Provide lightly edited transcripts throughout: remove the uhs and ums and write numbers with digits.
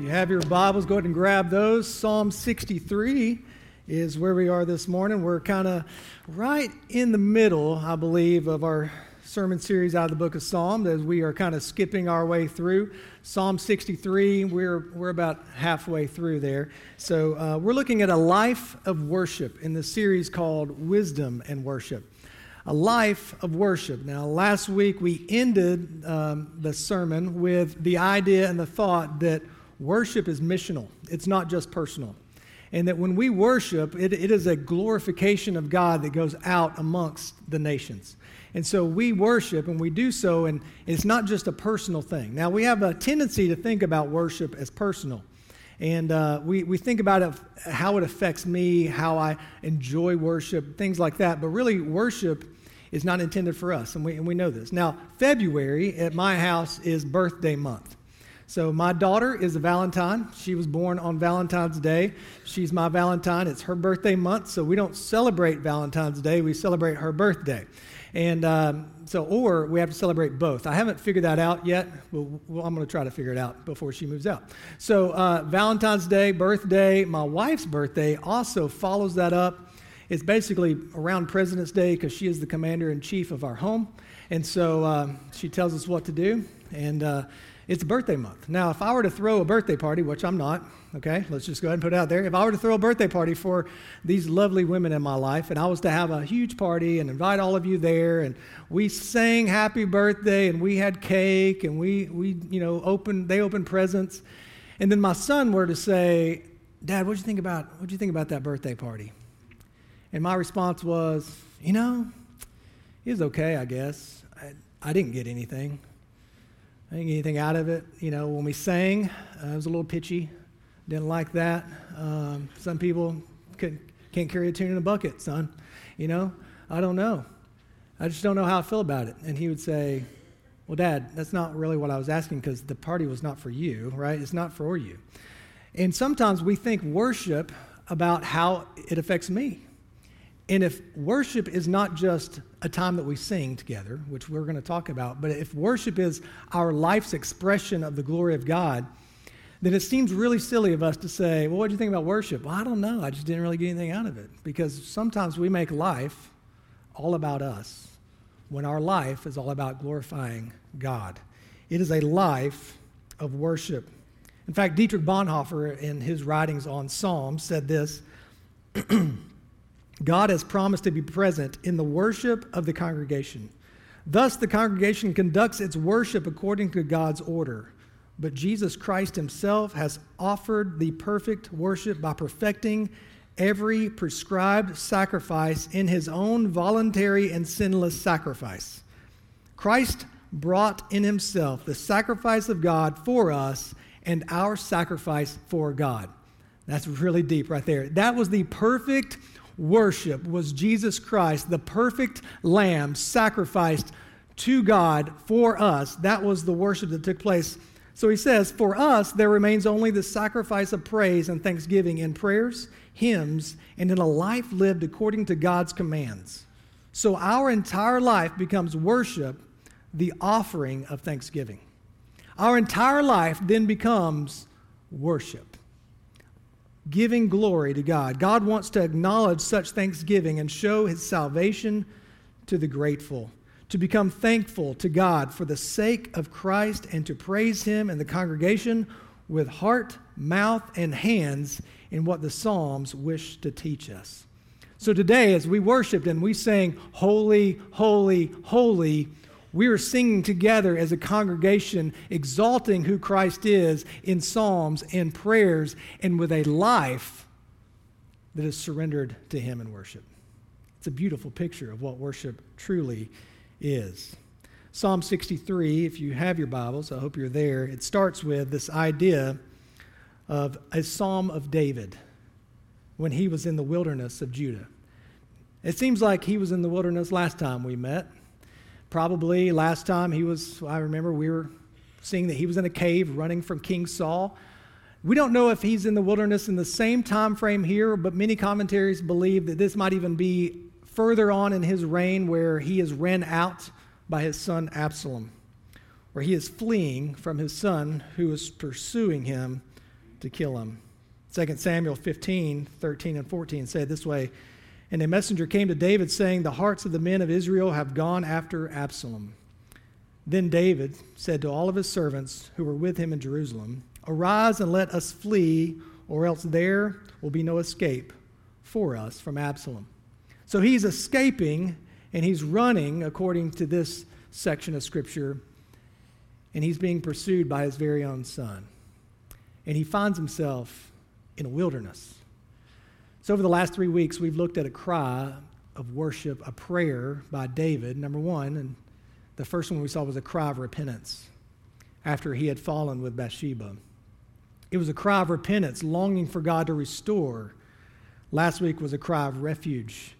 you have your Bibles, go ahead and grab those. Psalm 63 is where we are this morning. We're kind of right in the middle, I believe, of our sermon series out of the book of Psalms as we are kind of skipping our way through. Psalm 63, we're about halfway through there. So we're looking at a life of worship in the series called Wisdom and Worship. A life of worship. Now, last week we ended the sermon with the idea and the thought that worship is missional. It's not just personal. And that when we worship, it is a glorification of God that goes out amongst the nations. And so we worship and we do so, and it's not just a personal thing. Now, we have a tendency to think about worship as personal. And we think about it, how it affects me, how I enjoy worship, things like that. But really, worship is not intended for us, and we know this. Now, February at my house is birthday month. So my daughter is a Valentine. She was born on Valentine's Day. She's my Valentine. It's her birthday month, so we don't celebrate Valentine's Day. We celebrate her birthday. And or we have to celebrate both. I haven't figured that out yet. Well, I'm going to try to figure it out before she moves out. So Valentine's Day, birthday, my wife's birthday also follows that up. It's basically around President's Day because she is the commander-in-chief of our home. And so she tells us what to do. And it's a birthday month. Now, if I were to throw a birthday party, which I'm not, okay, let's just go ahead and put it out there. If I were to throw a birthday party for these lovely women in my life, and I was to have a huge party and invite all of you there, and we sang happy birthday, and we had cake, and they opened presents, and then my son were to say, Dad, what'd you think about that birthday party? And my response was, it was okay, I guess. I didn't get anything. I didn't get anything out of it. When we sang, it was a little pitchy. Didn't like that. Some people can't carry a tune in a bucket, son. I don't know. I just don't know how I feel about it. And he would say, well, Dad, that's not really what I was asking because the party was not for you, right? It's not for you. And sometimes we think worship about how it affects me. And if worship is not just a time that we sing together, which we're going to talk about, but if worship is our life's expression of the glory of God, then it seems really silly of us to say, well, what do you think about worship? Well, I don't know. I just didn't really get anything out of it. Because sometimes we make life all about us when our life is all about glorifying God. It is a life of worship. In fact, Dietrich Bonhoeffer, in his writings on Psalms, said this, God has promised to be present in the worship of the congregation. Thus, the congregation conducts its worship according to God's order. But Jesus Christ himself has offered the perfect worship by perfecting every prescribed sacrifice in his own voluntary and sinless sacrifice. Christ brought in himself the sacrifice of God for us and our sacrifice for God. That's really deep right there. That was the perfect worship, was Jesus Christ, the perfect lamb sacrificed to God for us. That was the worship that took place. So he says, for us, there remains only the sacrifice of praise and thanksgiving in prayers, hymns, and in a life lived according to God's commands. So our entire life becomes worship, the offering of thanksgiving. Our entire life then becomes worship, giving glory to God. God wants to acknowledge such thanksgiving and show his salvation to the grateful, to become thankful to God for the sake of Christ and to praise him and the congregation with heart, mouth, and hands in what the Psalms wish to teach us. So today, as we worshiped and we sang, holy, holy, holy, we are singing together as a congregation, exalting who Christ is in psalms and prayers and with a life that is surrendered to him in worship. It's a beautiful picture of what worship truly is. Psalm 63, if you have your Bibles, I hope you're there, it starts with this idea of a psalm of David when he was in the wilderness of Judah. It seems like he was in the wilderness last time we met. Probably last time we were seeing that he was in a cave running from King Saul. We don't know if he's in the wilderness in the same time frame here, but many commentaries believe that this might even be further on in his reign where he is ran out by his son Absalom, where he is fleeing from his son who is pursuing him to kill him. 2 Samuel 15:13-14 say it this way, "And a messenger came to David, saying, the hearts of the men of Israel have gone after Absalom. Then David said to all of his servants who were with him in Jerusalem, arise and let us flee, or else there will be no escape for us from Absalom." So he's escaping and he's running according to this section of Scripture, and he's being pursued by his very own son. And he finds himself in a wilderness. So over the last 3 weeks, we've looked at a cry of worship, a prayer by David, number one, and the first one we saw was a cry of repentance after he had fallen with Bathsheba. It was a cry of repentance, longing for God to restore. Last week was a cry of refuge,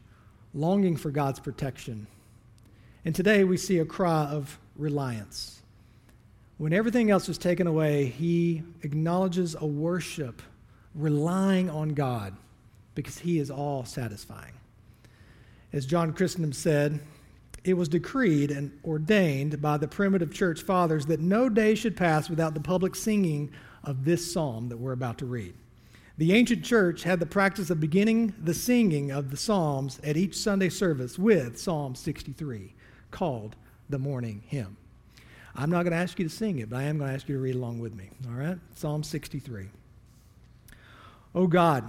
longing for God's protection. And today we see a cry of reliance. When everything else was taken away, he acknowledges a worship, relying on God, because he is all satisfying. As John Chrysostom said, it was decreed and ordained by the primitive church fathers that no day should pass without the public singing of this psalm that we're about to read. The ancient church had the practice of beginning the singing of the psalms at each Sunday service with Psalm 63, called the morning hymn. I'm not going to ask you to sing it, but I am going to ask you to read along with me. All right? Psalm 63. O God,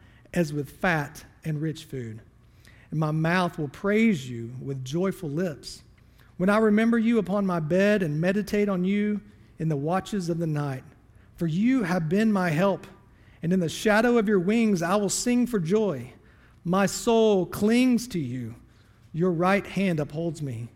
as with fat and rich food. And my mouth will praise you with joyful lips. When I remember you upon my bed and meditate on you in the watches of the night, for you have been my help. And in the shadow of your wings, I will sing for joy. My soul clings to you. Your right hand upholds me.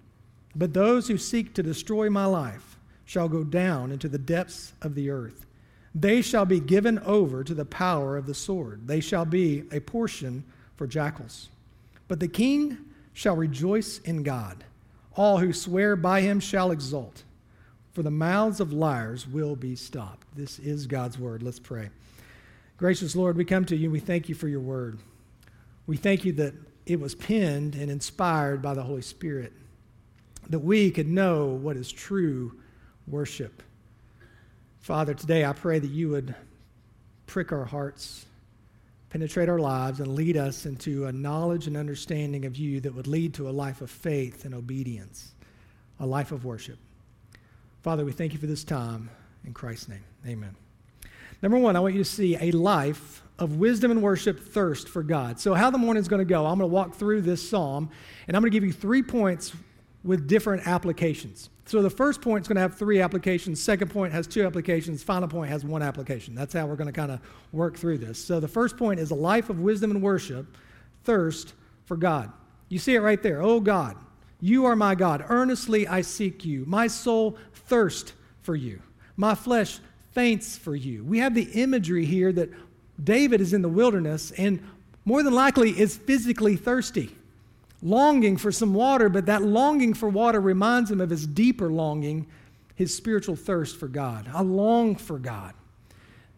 But those who seek to destroy my life shall go down into the depths of the earth. They shall be given over to the power of the sword. They shall be a portion for jackals. But the king shall rejoice in God. All who swear by him shall exult. For the mouths of liars will be stopped. This is God's word. Let's pray. Gracious Lord, we come to you and we thank you for your word. We thank you that it was penned and inspired by the Holy Spirit, that we could know what is true worship. Father, today I pray that you would prick our hearts, penetrate our lives, and lead us into a knowledge and understanding of you that would lead to a life of faith and obedience, a life of worship. Father, we thank you for this time. In Christ's name, amen. Number one, I want you to see a life of wisdom and worship, thirst for God. So how the morning's going to go, I'm going to walk through this psalm, and I'm going to give you 3 points with different applications. So the first point's going to have 3 applications. Second point has 2 applications. Final point has 1 application. That's how we're going to kind of work through this. So the first point is a life of wisdom and worship, thirst for God. You see it right there. Oh God, you are my God. Earnestly I seek you. My soul thirsts for you. My flesh faints for you. We have the imagery here that David is in the wilderness and more than likely is physically thirsty, longing for some water, but that longing for water reminds him of his deeper longing, his spiritual thirst for God. I long for God.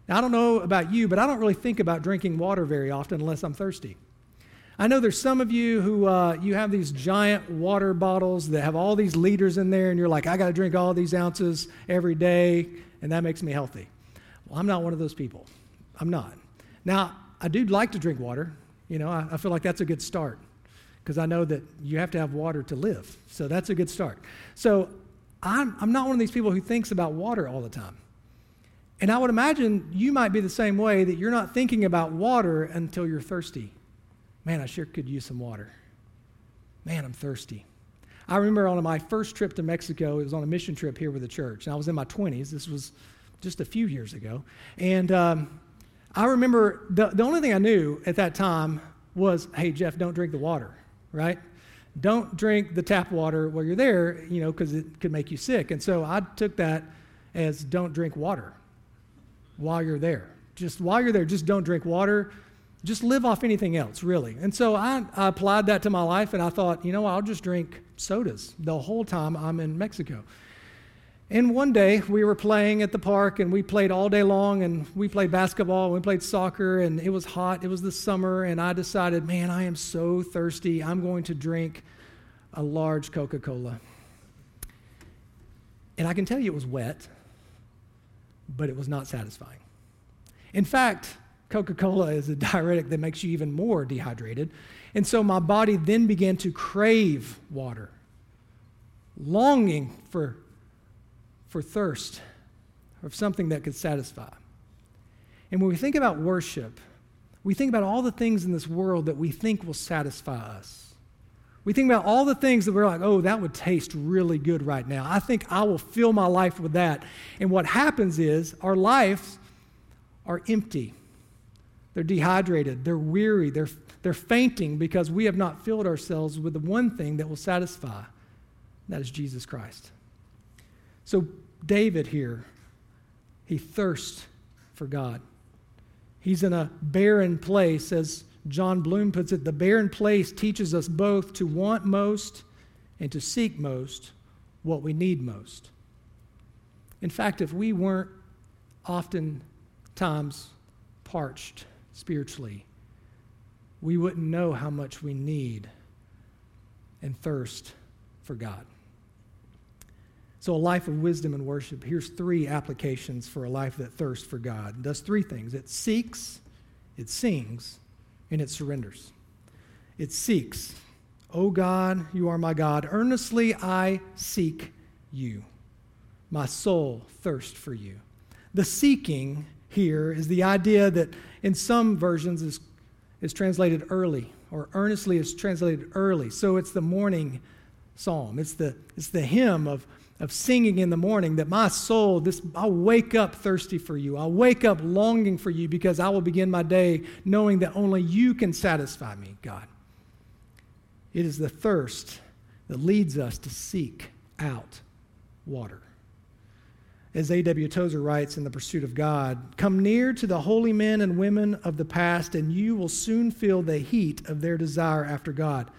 Now, I don't know about you, but I don't really think about drinking water very often unless I'm thirsty. I know there's some of you who you have these giant water bottles that have all these liters in there, and you're like, I got to drink all these ounces every day, and that makes me healthy. Well, I'm not one of those people. I'm not. Now, I do like to drink water. You know, I feel like that's a good start because I know that you have to have water to live. So that's a good start. So I'm not one of these people who thinks about water all the time. And I would imagine you might be the same way, that you're not thinking about water until you're thirsty. Man, I sure could use some water. Man, I'm thirsty. I remember on my first trip to Mexico, it was on a mission trip here with the church, and I was in my 20s. This was just a few years ago. And I remember the only thing I knew at that time was, hey, Jeff, don't drink the water, right? Don't drink the tap water while you're there, you know, because it could make you sick. And so I took that as don't drink water while you're there. just while you're there, just don't drink water. Just live off anything else, really. And so I applied that to my life, and I thought, you know, I'll just drink sodas the whole time I'm in Mexico. And one day, we were playing at the park, and we played all day long, and we played basketball, and we played soccer, and it was hot. It was the summer, and I decided, man, I am so thirsty. I'm going to drink a large Coca-Cola. And I can tell you it was wet, but it was not satisfying. In fact, Coca-Cola is a diuretic that makes you even more dehydrated. And so my body then began to crave water, longing for thirst, or something that could satisfy. And when we think about worship, we think about all the things in this world that we think will satisfy us. We think about all the things that we're like, oh, that would taste really good right now. I think I will fill my life with that. And what happens is our lives are empty. They're dehydrated, they're weary, they're fainting because we have not filled ourselves with the one thing that will satisfy. That is Jesus Christ. So David here, he thirsts for God. He's in a barren place, as John Bloom puts it. The barren place teaches us both to want most and to seek most what we need most. In fact, if we weren't oftentimes parched spiritually, we wouldn't know how much we need and thirst for God. So a life of wisdom and worship, here's three applications for a life that thirsts for God. It does three things. It seeks, it sings, and it surrenders. It seeks. O God, you are my God. Earnestly I seek you. My soul thirsts for you. The seeking here is the idea that in some versions is translated early, or earnestly is translated early. So it's the morning psalm. It's the hymn of singing in the morning, that my soul, I'll wake up thirsty for you. I'll wake up longing for you, because I will begin my day knowing that only you can satisfy me, God. It is the thirst that leads us to seek out water. As A.W. Tozer writes in The Pursuit of God, come near to the holy men and women of the past, and you will soon feel the heat of their desire after God.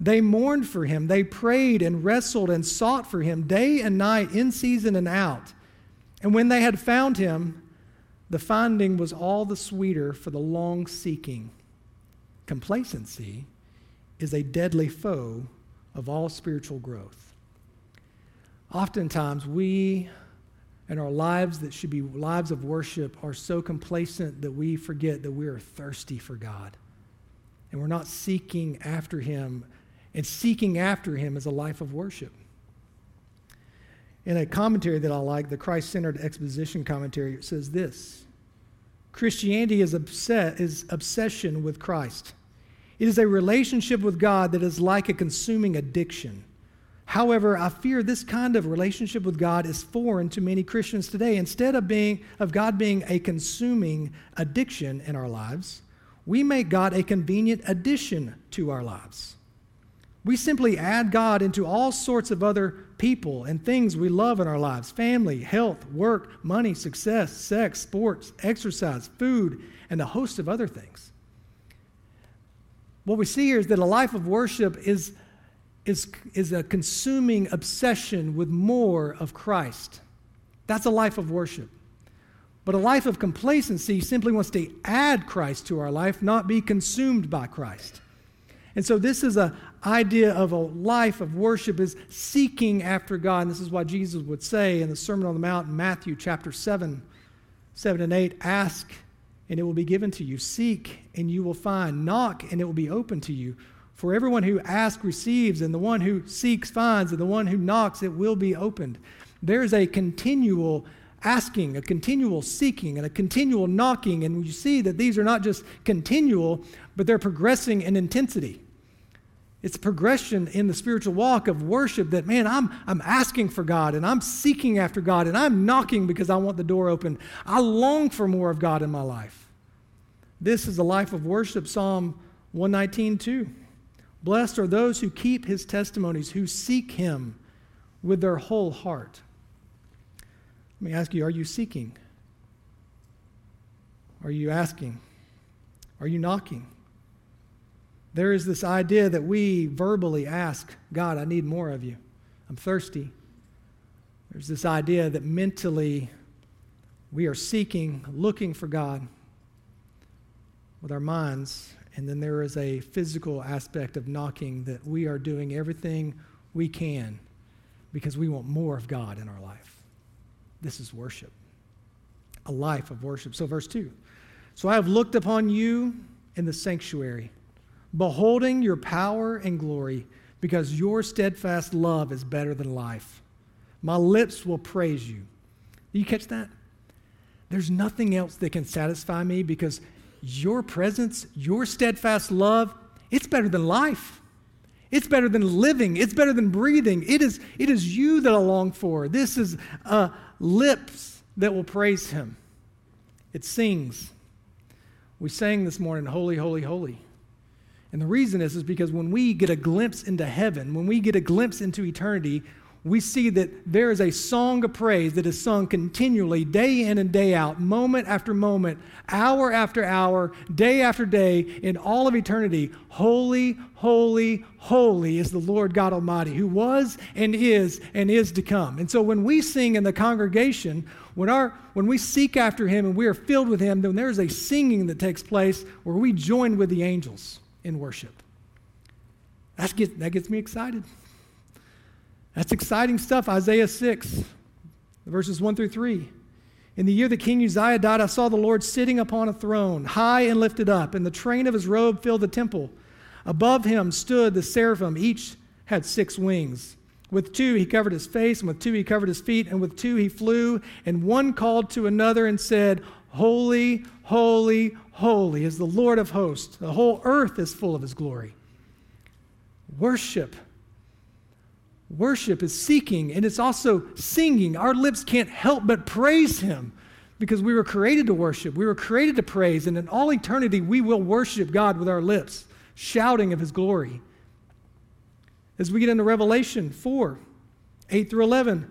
They mourned for him. They prayed and wrestled and sought for him day and night, in season and out. And when they had found him, the finding was all the sweeter for the long seeking. Complacency is a deadly foe of all spiritual growth. Oftentimes we... and our lives that should be lives of worship are so complacent that we forget that we are thirsty for God. And we're not seeking after him. And seeking after him is a life of worship. In a commentary that I like, the Christ-centered Exposition commentary, it says this: Christianity is obsession with Christ. It is a relationship with God that is like a consuming addiction. However, I fear this kind of relationship with God is foreign to many Christians today. Instead of God being a consuming addiction in our lives, we make God a convenient addition to our lives. We simply add God into all sorts of other people and things we love in our lives: family, health, work, money, success, sex, sports, exercise, food, and a host of other things. What we see here is that a life of worship is a consuming obsession with more of Christ. That's a life of worship. But a life of complacency simply wants to add Christ to our life, not be consumed by Christ. And so this is an idea of a life of worship is seeking after God. And this is why Jesus would say in the Sermon on the Mount, Matthew chapter 7:7-8, ask and it will be given to you. Seek and you will find. Knock and it will be open to you. For everyone who asks receives, and the one who seeks finds, and the one who knocks, it will be opened. There is a continual asking, a continual seeking, and a continual knocking. And you see that these are not just continual, but they're progressing in intensity. It's a progression in the spiritual walk of worship that, man, I'm asking for God, and I'm seeking after God, and I'm knocking because I want the door open. I long for more of God in my life. This is a life of worship, Psalm 119:2. Blessed are those who keep his testimonies, who seek him with their whole heart. Let me ask you, are you seeking? Are you asking? Are you knocking? There is this idea that we verbally ask, God, I need more of you. I'm thirsty. There's this idea that mentally we are seeking, looking for God with our minds. And then there is a physical aspect of knocking that we are doing everything we can because we want more of God in our life. This is worship, a life of worship. So verse 2, so I have looked upon you in the sanctuary, beholding your power and glory, because your steadfast love is better than life. My lips will praise you. Do you catch that? There's nothing else that can satisfy me because your presence, your steadfast love, it's better than life. It's better than living. It's better than breathing. It is you that I long for. This is lips that will praise him. It sings. We sang this morning, holy, holy, holy. And the reason is because when we get a glimpse into heaven, when we get a glimpse into eternity, we see that there is a song of praise that is sung continually, day in and day out, moment after moment, hour after hour, day after day, in all of eternity. Holy, holy, holy is the Lord God Almighty, who was and is to come. And so when we sing in the congregation, when we seek after him and we are filled with him, then there is a singing that takes place where we join with the angels in worship. That gets me excited. That's exciting stuff. Isaiah 6, verses 1 through 3. In the year that King Uzziah died, I saw the Lord sitting upon a throne, high and lifted up, and the train of his robe filled the temple. Above him stood the seraphim. Each had 6 wings. With 2 he covered his face, and with 2 he covered his feet, and with 2 he flew. And one called to another and said, Holy, holy, holy is the Lord of hosts. The whole earth is full of his glory. Worship. Worship is seeking, and it's also singing. Our lips can't help but praise him because we were created to worship. We were created to praise, and in all eternity, we will worship God with our lips, shouting of his glory. As we get into Revelation 4, 8 through 11,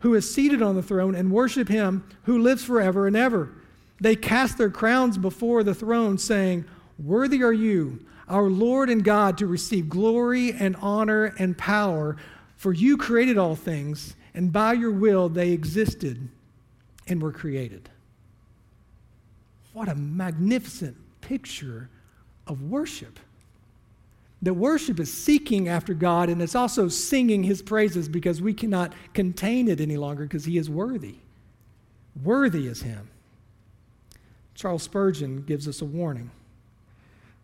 who is seated on the throne and worship him who lives forever and ever. They cast their crowns before the throne, saying, Worthy are you, our Lord and God, to receive glory and honor and power, for you created all things, and by your will they existed and were created. What a magnificent picture of worship. That worship is seeking after God, and it's also singing his praises because we cannot contain it any longer because he is worthy. Worthy is him. Charles Spurgeon gives us a warning.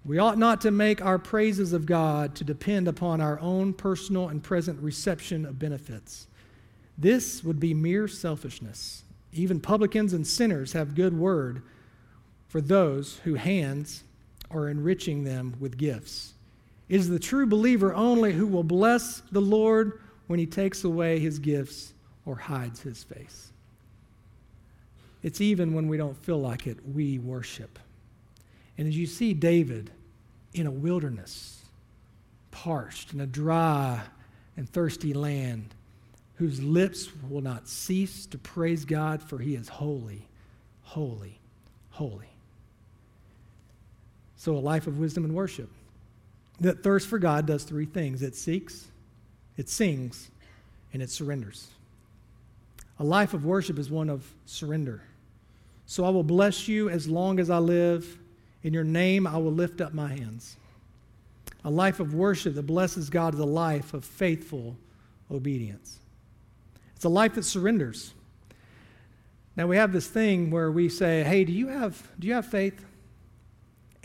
We ought not to make our praises of God to depend upon our own personal and present reception of benefits. This would be mere selfishness. Even publicans and sinners have good word for those whose hands are enriching them with gifts. It is the true believer only who will bless the Lord when he takes away his gifts or hides his face. It's even when we don't feel like it, we worship. And as you see David in a wilderness, parched in a dry and thirsty land, whose lips will not cease to praise God, for he is holy, holy, holy. So a life of wisdom and worship. That thirst for God does 3 things. It seeks, it sings, and it surrenders. A life of worship is one of surrender. So I will bless you as long as I live. In your name I will lift up my hands. A life of worship that blesses God is a life of faithful obedience. It's a life that surrenders. Now we have this thing where we say, hey, do you have faith?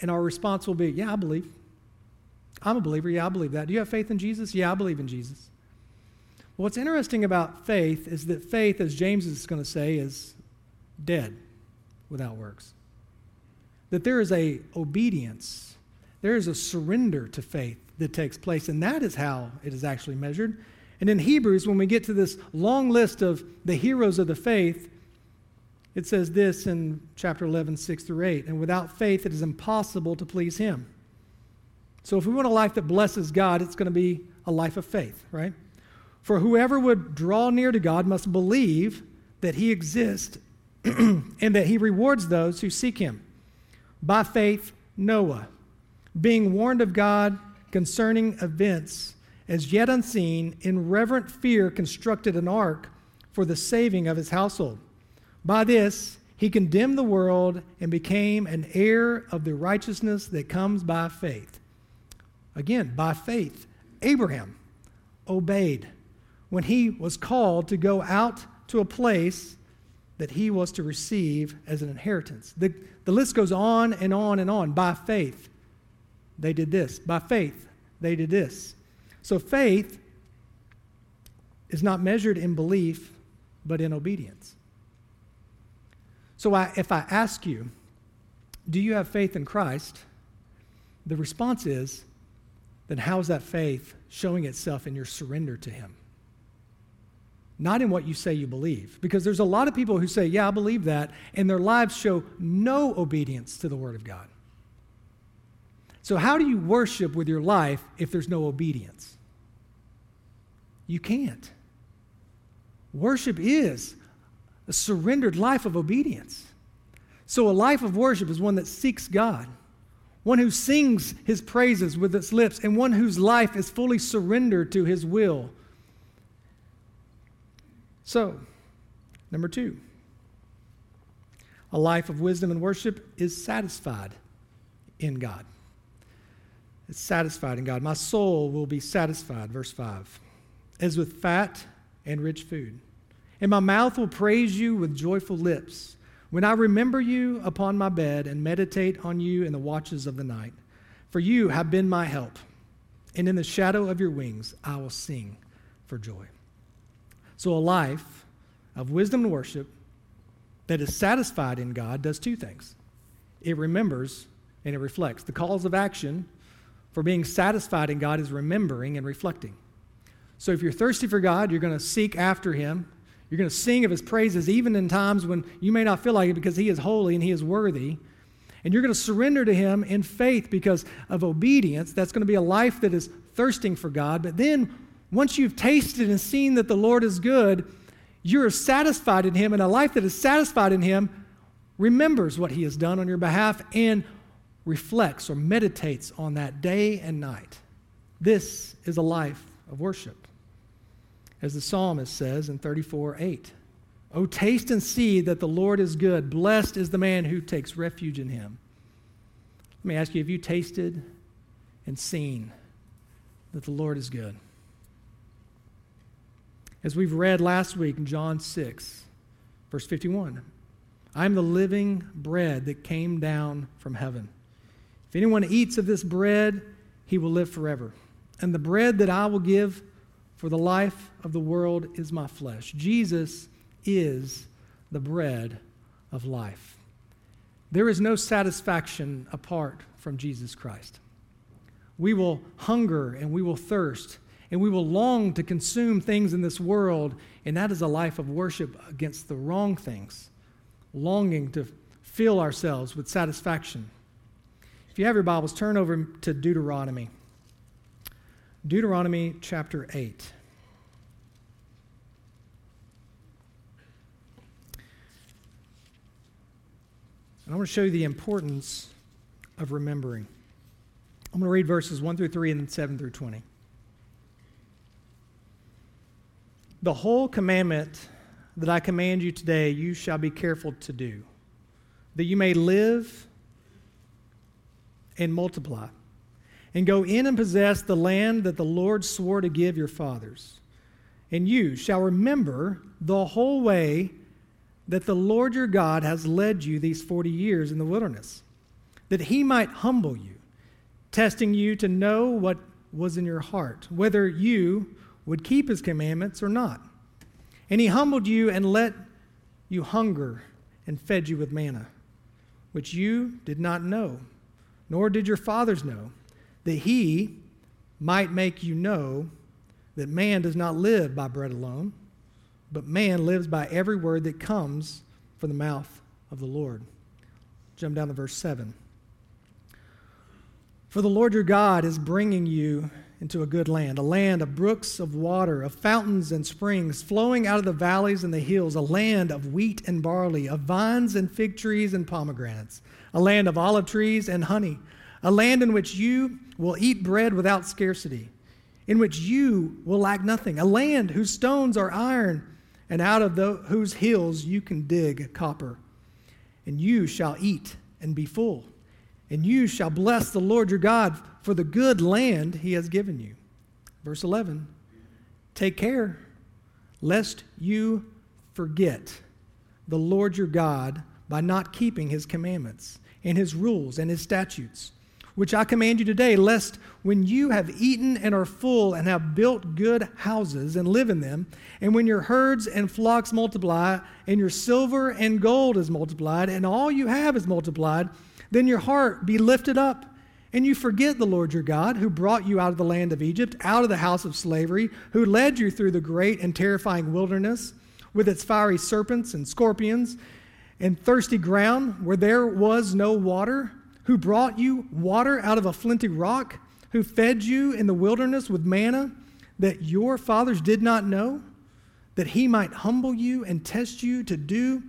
And our response will be, yeah, I believe. I'm a believer. Yeah, I believe that. Do you have faith in Jesus? Yeah, I believe in Jesus. Well, what's interesting about faith is that faith, as James is going to say, is dead without works. That there is a obedience There is a surrender to faith that takes place, and that is how it is actually measured. And in Hebrews, when we get to this long list of the heroes of the faith, it says this in chapter 11, 6 through 8, and without faith it is impossible to please him. So if we want a life that blesses God, it's going to be a life of faith, right? For whoever would draw near to God must believe that he exists and that he rewards those who seek him. By faith, Noah, being warned of God concerning events as yet unseen, in reverent fear constructed an ark for the saving of his household. By this, he condemned the world and became an heir of the righteousness that comes by faith. Again, by faith, Abraham obeyed when he was called to go out to a place that he was to receive as an inheritance. The list goes on and on and on. By faith, they did this. By faith, they did this. So faith is not measured in belief, but in obedience. So if I ask you, do you have faith in Christ? The response is, then how is that faith showing itself in your surrender to him? Not in what you say you believe. Because there's a lot of people who say, yeah, I believe that, and their lives show no obedience to the Word of God. So how do you worship with your life if there's no obedience? You can't. Worship is a surrendered life of obedience. So a life of worship is one that seeks God, one who sings his praises with its lips, and one whose life is fully surrendered to his will. So, number two, a life of wisdom and worship is satisfied in God. It's satisfied in God. My soul will be satisfied, verse 5, as with fat and rich food. And my mouth will praise you with joyful lips. When I remember you upon my bed and meditate on you in the watches of the night, for you have been my help, and in the shadow of your wings I will sing for joy. So a life of wisdom and worship that is satisfied in God does two things. It remembers and it reflects. The calls of action for being satisfied in God is remembering and reflecting. So if you're thirsty for God, you're going to seek after him. You're going to sing of his praises even in times when you may not feel like it, because he is holy and he is worthy. And you're going to surrender to him in faith because of obedience. That's going to be a life that is thirsting for God. But then once you've tasted and seen that the Lord is good, you're satisfied in him. And a life that is satisfied in him remembers what he has done on your behalf and reflects or meditates on that day and night. This is a life of worship. As the psalmist says in 34:8, "O taste and see that the Lord is good. Blessed is the man who takes refuge in him." Let me ask you, have you tasted and seen that the Lord is good? As we've read last week in John 6, verse 51, "I am the living bread that came down from heaven. If anyone eats of this bread, he will live forever. And the bread that I will give for the life of the world is my flesh." Jesus is the bread of life. There is no satisfaction apart from Jesus Christ. We will hunger and we will thirst and we will long to consume things in this world, and that is a life of worship against the wrong things, longing to fill ourselves with satisfaction. If you have your Bibles, turn over to Deuteronomy. Deuteronomy chapter 8. And I want to show you the importance of remembering. I'm going to read verses 1 through 3 and then 7 through 20. "The whole commandment that I command you today, you shall be careful to do, that you may live and multiply, and go in and possess the land that the Lord swore to give your fathers. And you shall remember the whole way that the Lord your God has led you these 40 years in the wilderness, that he might humble you, testing you to know what was in your heart, whether you would keep his commandments or not. And he humbled you and let you hunger and fed you with manna, which you did not know, nor did your fathers know, that he might make you know that man does not live by bread alone, but man lives by every word that comes from the mouth of the Lord." Jump down to verse 7. "For the Lord your God is bringing you into a good land, a land of brooks of water, of fountains and springs flowing out of the valleys and the hills, a land of wheat and barley, of vines and fig trees and pomegranates, a land of olive trees and honey, a land in which you will eat bread without scarcity, in which you will lack nothing, a land whose stones are iron, and out of whose hills you can dig copper. And you shall eat and be full, and you shall bless the Lord your God for the good land he has given you." Verse 11, "Take care lest you forget the Lord your God by not keeping his commandments and his rules and his statutes, which I command you today, lest when you have eaten and are full and have built good houses and live in them, and when your herds and flocks multiply, and your silver and gold is multiplied, and all you have is multiplied, then your heart be lifted up, and you forget the Lord your God, who brought you out of the land of Egypt, out of the house of slavery, who led you through the great and terrifying wilderness with its fiery serpents and scorpions and thirsty ground where there was no water, who brought you water out of a flinty rock, who fed you in the wilderness with manna that your fathers did not know, that he might humble you and test you to do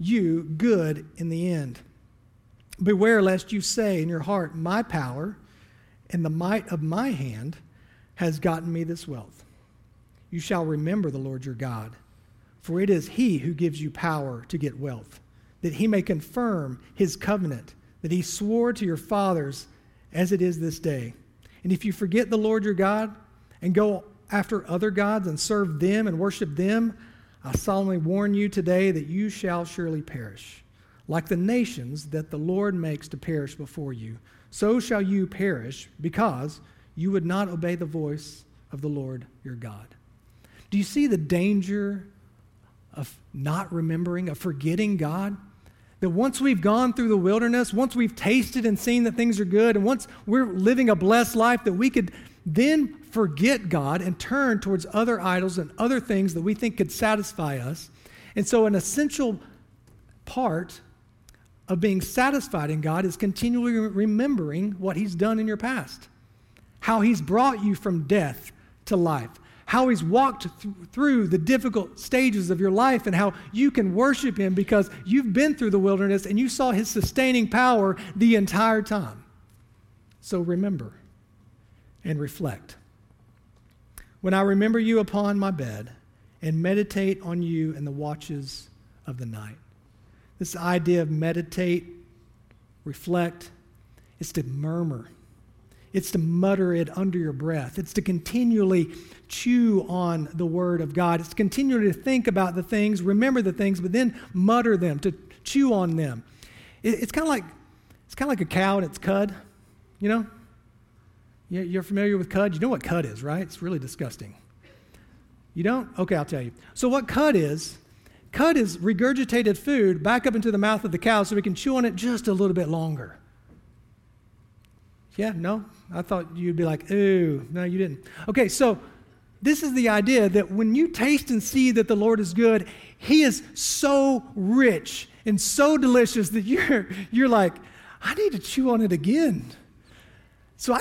you good in the end. Beware lest you say in your heart, my power and the might of my hand has gotten me this wealth. You shall remember the Lord your God, for it is he who gives you power to get wealth, that he may confirm his covenant that he swore to your fathers as it is this day. And if you forget the Lord your God and go after other gods and serve them and worship them, I solemnly warn you today that you shall surely perish. Like the nations that the Lord makes to perish before you, so shall you perish because you would not obey the voice of the Lord your God." Do you see the danger of not remembering, of forgetting God? That once we've gone through the wilderness, once we've tasted and seen that things are good, and once we're living a blessed life, that we could then forget God and turn towards other idols and other things that we think could satisfy us. And so an essential part of being satisfied in God is continually remembering what he's done in your past, how he's brought you from death to life, how he's walked through the difficult stages of your life, and how you can worship him because you've been through the wilderness and you saw his sustaining power the entire time. So remember and reflect. "When I remember you upon my bed and meditate on you in the watches of the night." This idea of meditate, reflect, it's to murmur. It's to mutter it under your breath. It's to continually chew on the word of God. It's to continually think about the things, remember the things, but then mutter them, to chew on them. It's kind of like a cow and its cud, you know? You're familiar with cud? You know what cud is, right? It's really disgusting. You don't? Okay, I'll tell you. So what cud is, cud is regurgitated food back up into the mouth of the cow so we can chew on it just a little bit longer. Yeah, no? I thought you'd be like, ooh, no, you didn't. Okay, so this is the idea that when you taste and see that the Lord is good, he is so rich and so delicious that you're like, I need to chew on it again. So I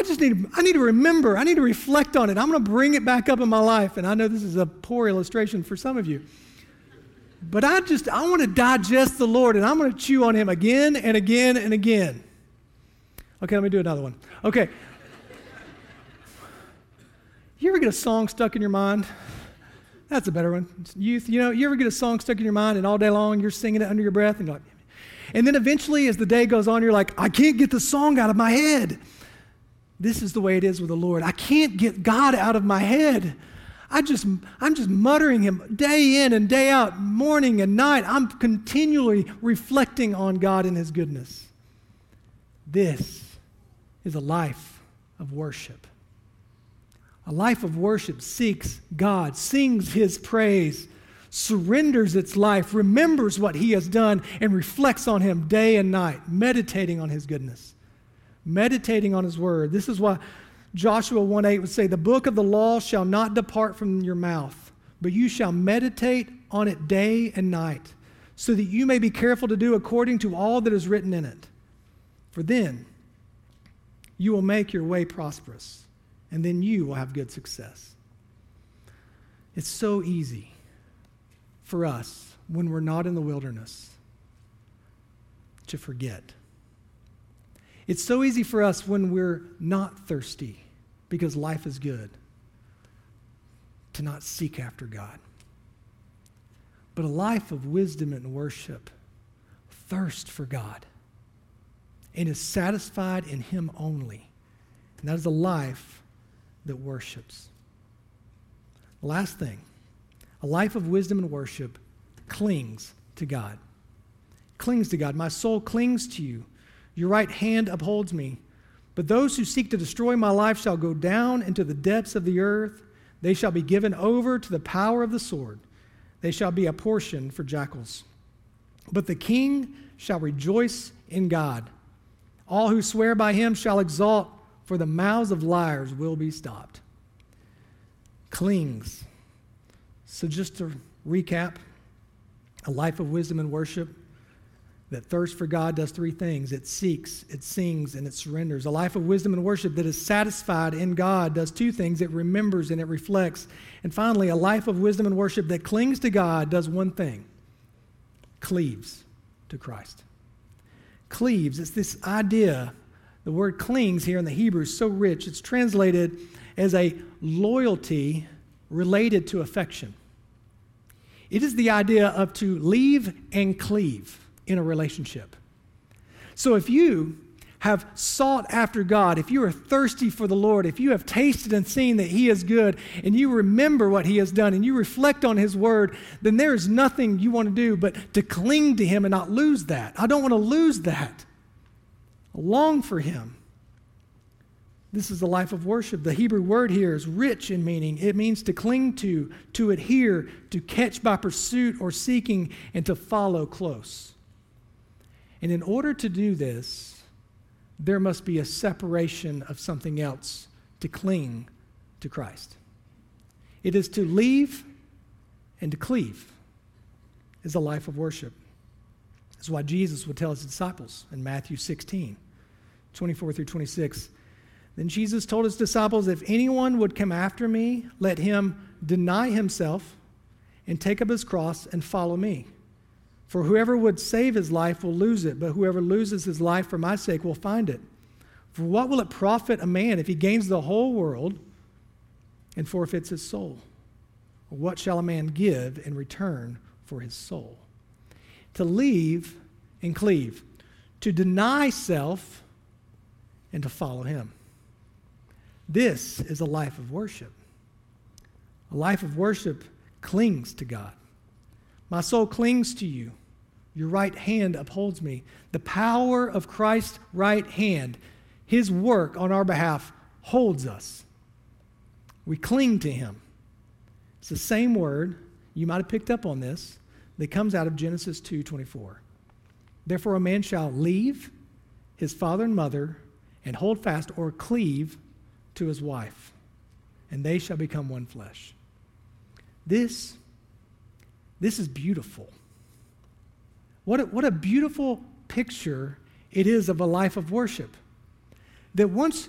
need to remember, I need to reflect on it. I'm going to bring it back up in my life. And I know this is a poor illustration for some of you. But I want to digest the Lord, and I'm going to chew on him again and again and again. Okay, let me do another one. Okay. You ever get a song stuck in your mind? That's a better one. Youth, you ever get a song stuck in your mind, and all day long you're singing it under your breath, and you're like, and then eventually as the day goes on, you're like, I can't get the song out of my head. This is the way it is with the Lord. I can't get God out of my head. I'm just muttering him day in and day out, morning and night. I'm continually reflecting on God and his goodness. This is a life of worship. A life of worship seeks God, sings his praise, surrenders its life, remembers what he has done, and reflects on him day and night, meditating on his goodness. meditating on his word. This is why Joshua 1:8 would say, the book of the law shall not depart from your mouth, but you shall meditate on it day and night, so that you may be careful to do according to all that is written in it. For then you will make your way prosperous, and then you will have good success. It's so easy for us when we're not in the wilderness to forget. It's so easy for us when we're not thirsty because life is good to not seek after God. But a life of wisdom and worship thirsts for God and is satisfied in Him only. And that is a life that worships. Last thing, a life of wisdom and worship clings to God. Clings to God. My soul clings to you. Your right hand upholds me. But those who seek to destroy my life shall go down into the depths of the earth. They shall be given over to the power of the sword. They shall be a portion for jackals. But the king shall rejoice in God. All who swear by him shall exalt, for the mouths of liars will be stopped. Clings. So just to recap, a life of wisdom and worship that thirsts for God does three things. It seeks, it sings, and it surrenders. A life of wisdom and worship that is satisfied in God does two things. It remembers and it reflects. And finally, a life of wisdom and worship that clings to God does one thing. Cleaves to Christ. Cleaves. It's this idea. The word clings here in the Hebrew is so rich. It's translated as a loyalty related to affection. It is the idea of to leave and cleave in a relationship. So if you have sought after God, if you are thirsty for the Lord, if you have tasted and seen that He is good, and you remember what He has done, and you reflect on His word, then there is nothing you want to do but to cling to Him and not lose that. I don't want to lose that. I long for Him. This is the life of worship. The Hebrew word here is rich in meaning. It means to cling to adhere, to catch by pursuit or seeking, and to follow close. And in order to do this, there must be a separation of something else to cling to Christ. It is to leave and to cleave is a life of worship. That's why Jesus would tell his disciples in Matthew 16:24-26, then Jesus told his disciples, if anyone would come after me, let him deny himself and take up his cross and follow me. For whoever would save his life will lose it, but whoever loses his life for my sake will find it. For what will it profit a man if he gains the whole world and forfeits his soul? Or what shall a man give in return for his soul? To leave and cleave, to deny self and to follow him. This is a life of worship. A life of worship clings to God. My soul clings to you. Your right hand upholds me. The power of Christ's right hand, his work on our behalf, holds us. We cling to him. It's the same word, you might have picked up on this, that comes out of Genesis 2:24. Therefore a man shall leave his father and mother and hold fast or cleave to his wife, and they shall become one flesh. This is beautiful. What a beautiful picture it is of a life of worship. That once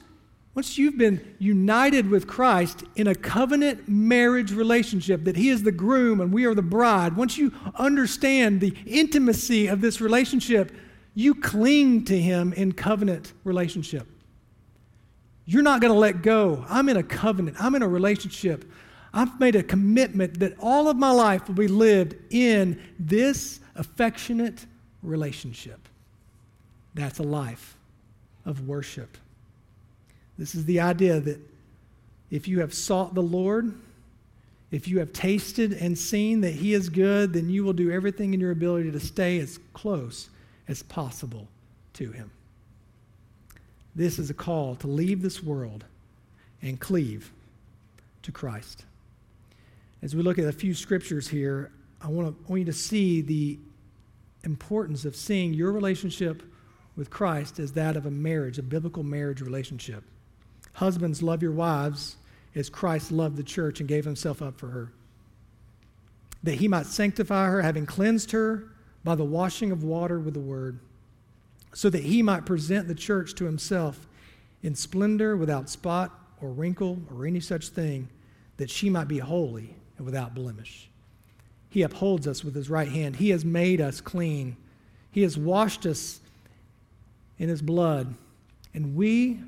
you've been united with Christ in a covenant marriage relationship, that he is the groom and we are the bride, once you understand the intimacy of this relationship, you cling to him in covenant relationship. You're not going to let go. I'm in a covenant. I'm in a relationship. I've made a commitment that all of my life will be lived in this affectionate relationship. That's a life of worship. This is the idea that if you have sought the Lord, if you have tasted and seen that he is good, then you will do everything in your ability to stay as close as possible to him. This is a call to leave this world and cleave to Christ. As we look at a few scriptures here, I want you to see the importance of seeing your relationship with Christ is that of a marriage, a biblical marriage relationship. Husbands, love your wives as Christ loved the church and gave himself up for her, that he might sanctify her, having cleansed her by the washing of water with the word, so that he might present the church to himself in splendor, without spot or wrinkle or any such thing, that she might be holy and without blemish. He upholds us with his right hand. He has made us clean. He has washed us in his blood, and we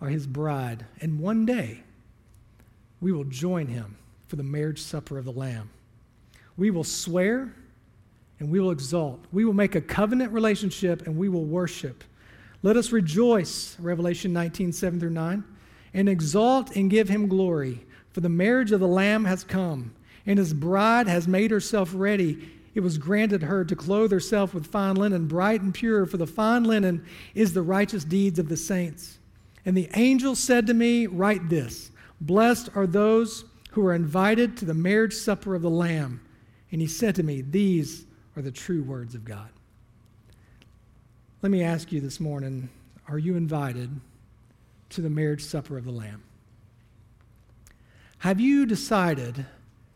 are his bride. And one day we will join him for the marriage supper of the Lamb. We will swear and we will exalt. We will make a covenant relationship and we will worship. Let us rejoice, Revelation 19, 7 through 9, and exalt and give him glory. For the marriage of the Lamb has come, and his bride has made herself ready. It was granted her to clothe herself with fine linen, bright and pure, for the fine linen is the righteous deeds of the saints. And the angel said to me, write this, blessed are those who are invited to the marriage supper of the Lamb. And he said to me, these are the true words of God. Let me ask you this morning, are you invited to the marriage supper of the Lamb? Have you decided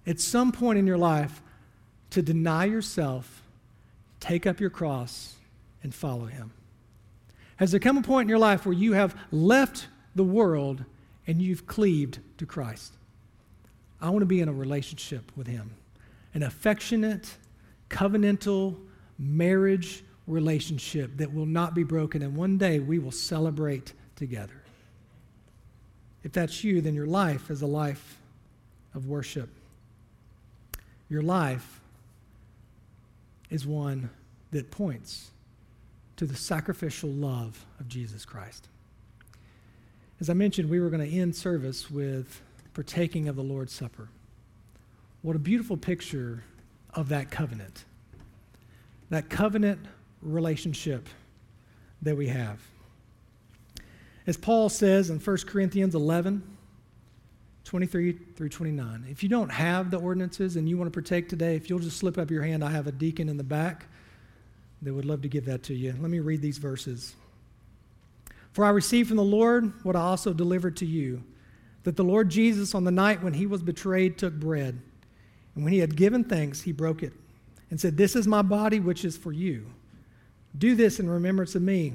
at some point in your life to deny yourself, take up your cross, and follow him? Has there come a point in your life where you have left the world and you've cleaved to Christ? I want to be in a relationship with him, an affectionate, covenantal marriage relationship that will not be broken, and one day we will celebrate together. If that's you, then your life is a life of worship. Your life is one that points to the sacrificial love of Jesus Christ. As I mentioned, we were going to end service with partaking of the Lord's Supper. What a beautiful picture of that covenant relationship that we have. As Paul says in 1 Corinthians 11, 23 through 29, if you don't have the ordinances and you want to partake today, if you'll just slip up your hand, I have a deacon in the back that would love to give that to you. Let me read these verses. For I received from the Lord what I also delivered to you, that the Lord Jesus on the night when he was betrayed took bread, and when he had given thanks, he broke it and said, this is my body, which is for you. Do this in remembrance of me.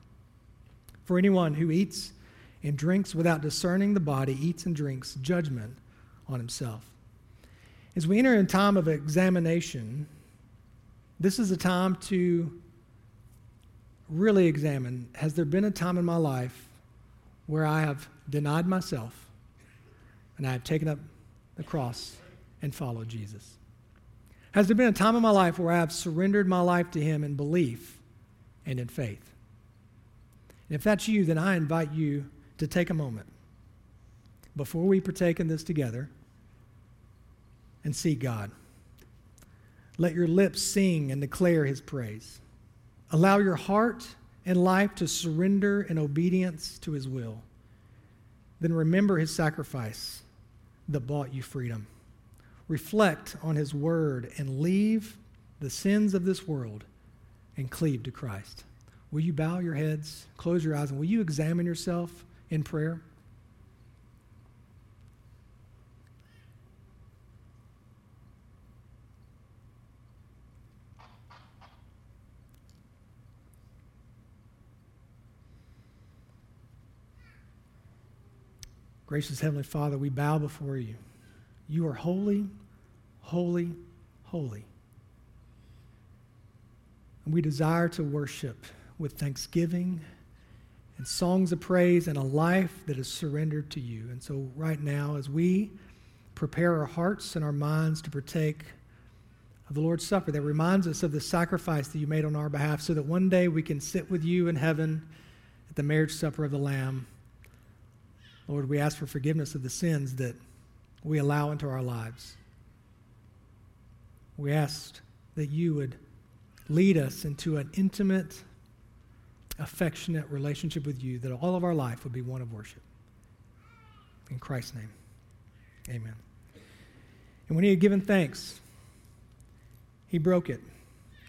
For anyone who eats and drinks without discerning the body eats and drinks judgment on himself. As we enter in time of examination, this is a time to really examine, has there been a time in my life where I have denied myself and I have taken up the cross and followed Jesus? Has there been a time in my life where I have surrendered my life to him in belief and in faith? And if that's you, then I invite you to take a moment before we partake in this together and see God. Let your lips sing and declare his praise. Allow your heart and life to surrender in obedience to his will. Then remember his sacrifice that bought you freedom. Reflect on his word and leave the sins of this world and cleave to Christ. Will you bow your heads, close your eyes, and will you examine yourself in prayer? Gracious Heavenly Father, we bow before you. You are holy, holy, holy. And we desire to worship with thanksgiving and songs of praise and a life that is surrendered to you. And so right now, as we prepare our hearts and our minds to partake of the Lord's Supper, that reminds us of the sacrifice that you made on our behalf so that one day we can sit with you in heaven at the marriage supper of the Lamb. Lord, we ask for forgiveness of the sins that we allow into our lives. We ask that you would lead us into an intimate, affectionate relationship with you, that all of our life would be one of worship. In Christ's name, amen. And when he had given thanks, he broke it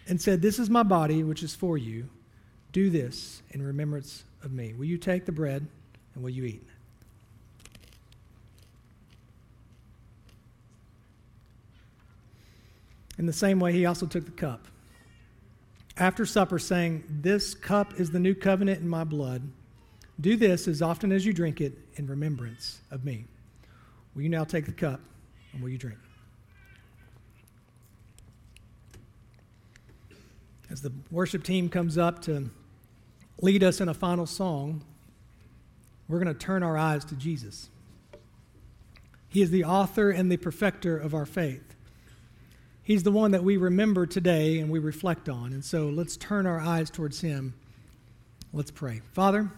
and said, "This is my body, which is for you. Do this in remembrance of me." Will you take the bread and will you eat? In the same way, he also took the cup after supper, saying, "This cup is the new covenant in my blood. Do this as often as you drink it in remembrance of me." Will you now take the cup and will you drink? As the worship team comes up to lead us in a final song, we're going to turn our eyes to Jesus. He is the author and the perfecter of our faith. He's the one that we remember today and we reflect on. And so let's turn our eyes towards him. Let's pray. Father,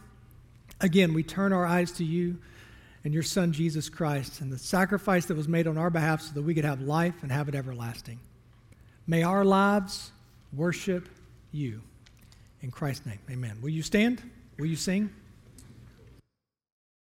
again, we turn our eyes to you and your Son, Jesus Christ, and the sacrifice that was made on our behalf so that we could have life and have it everlasting. May our lives worship you. In Christ's name, amen. Will you stand? Will you sing?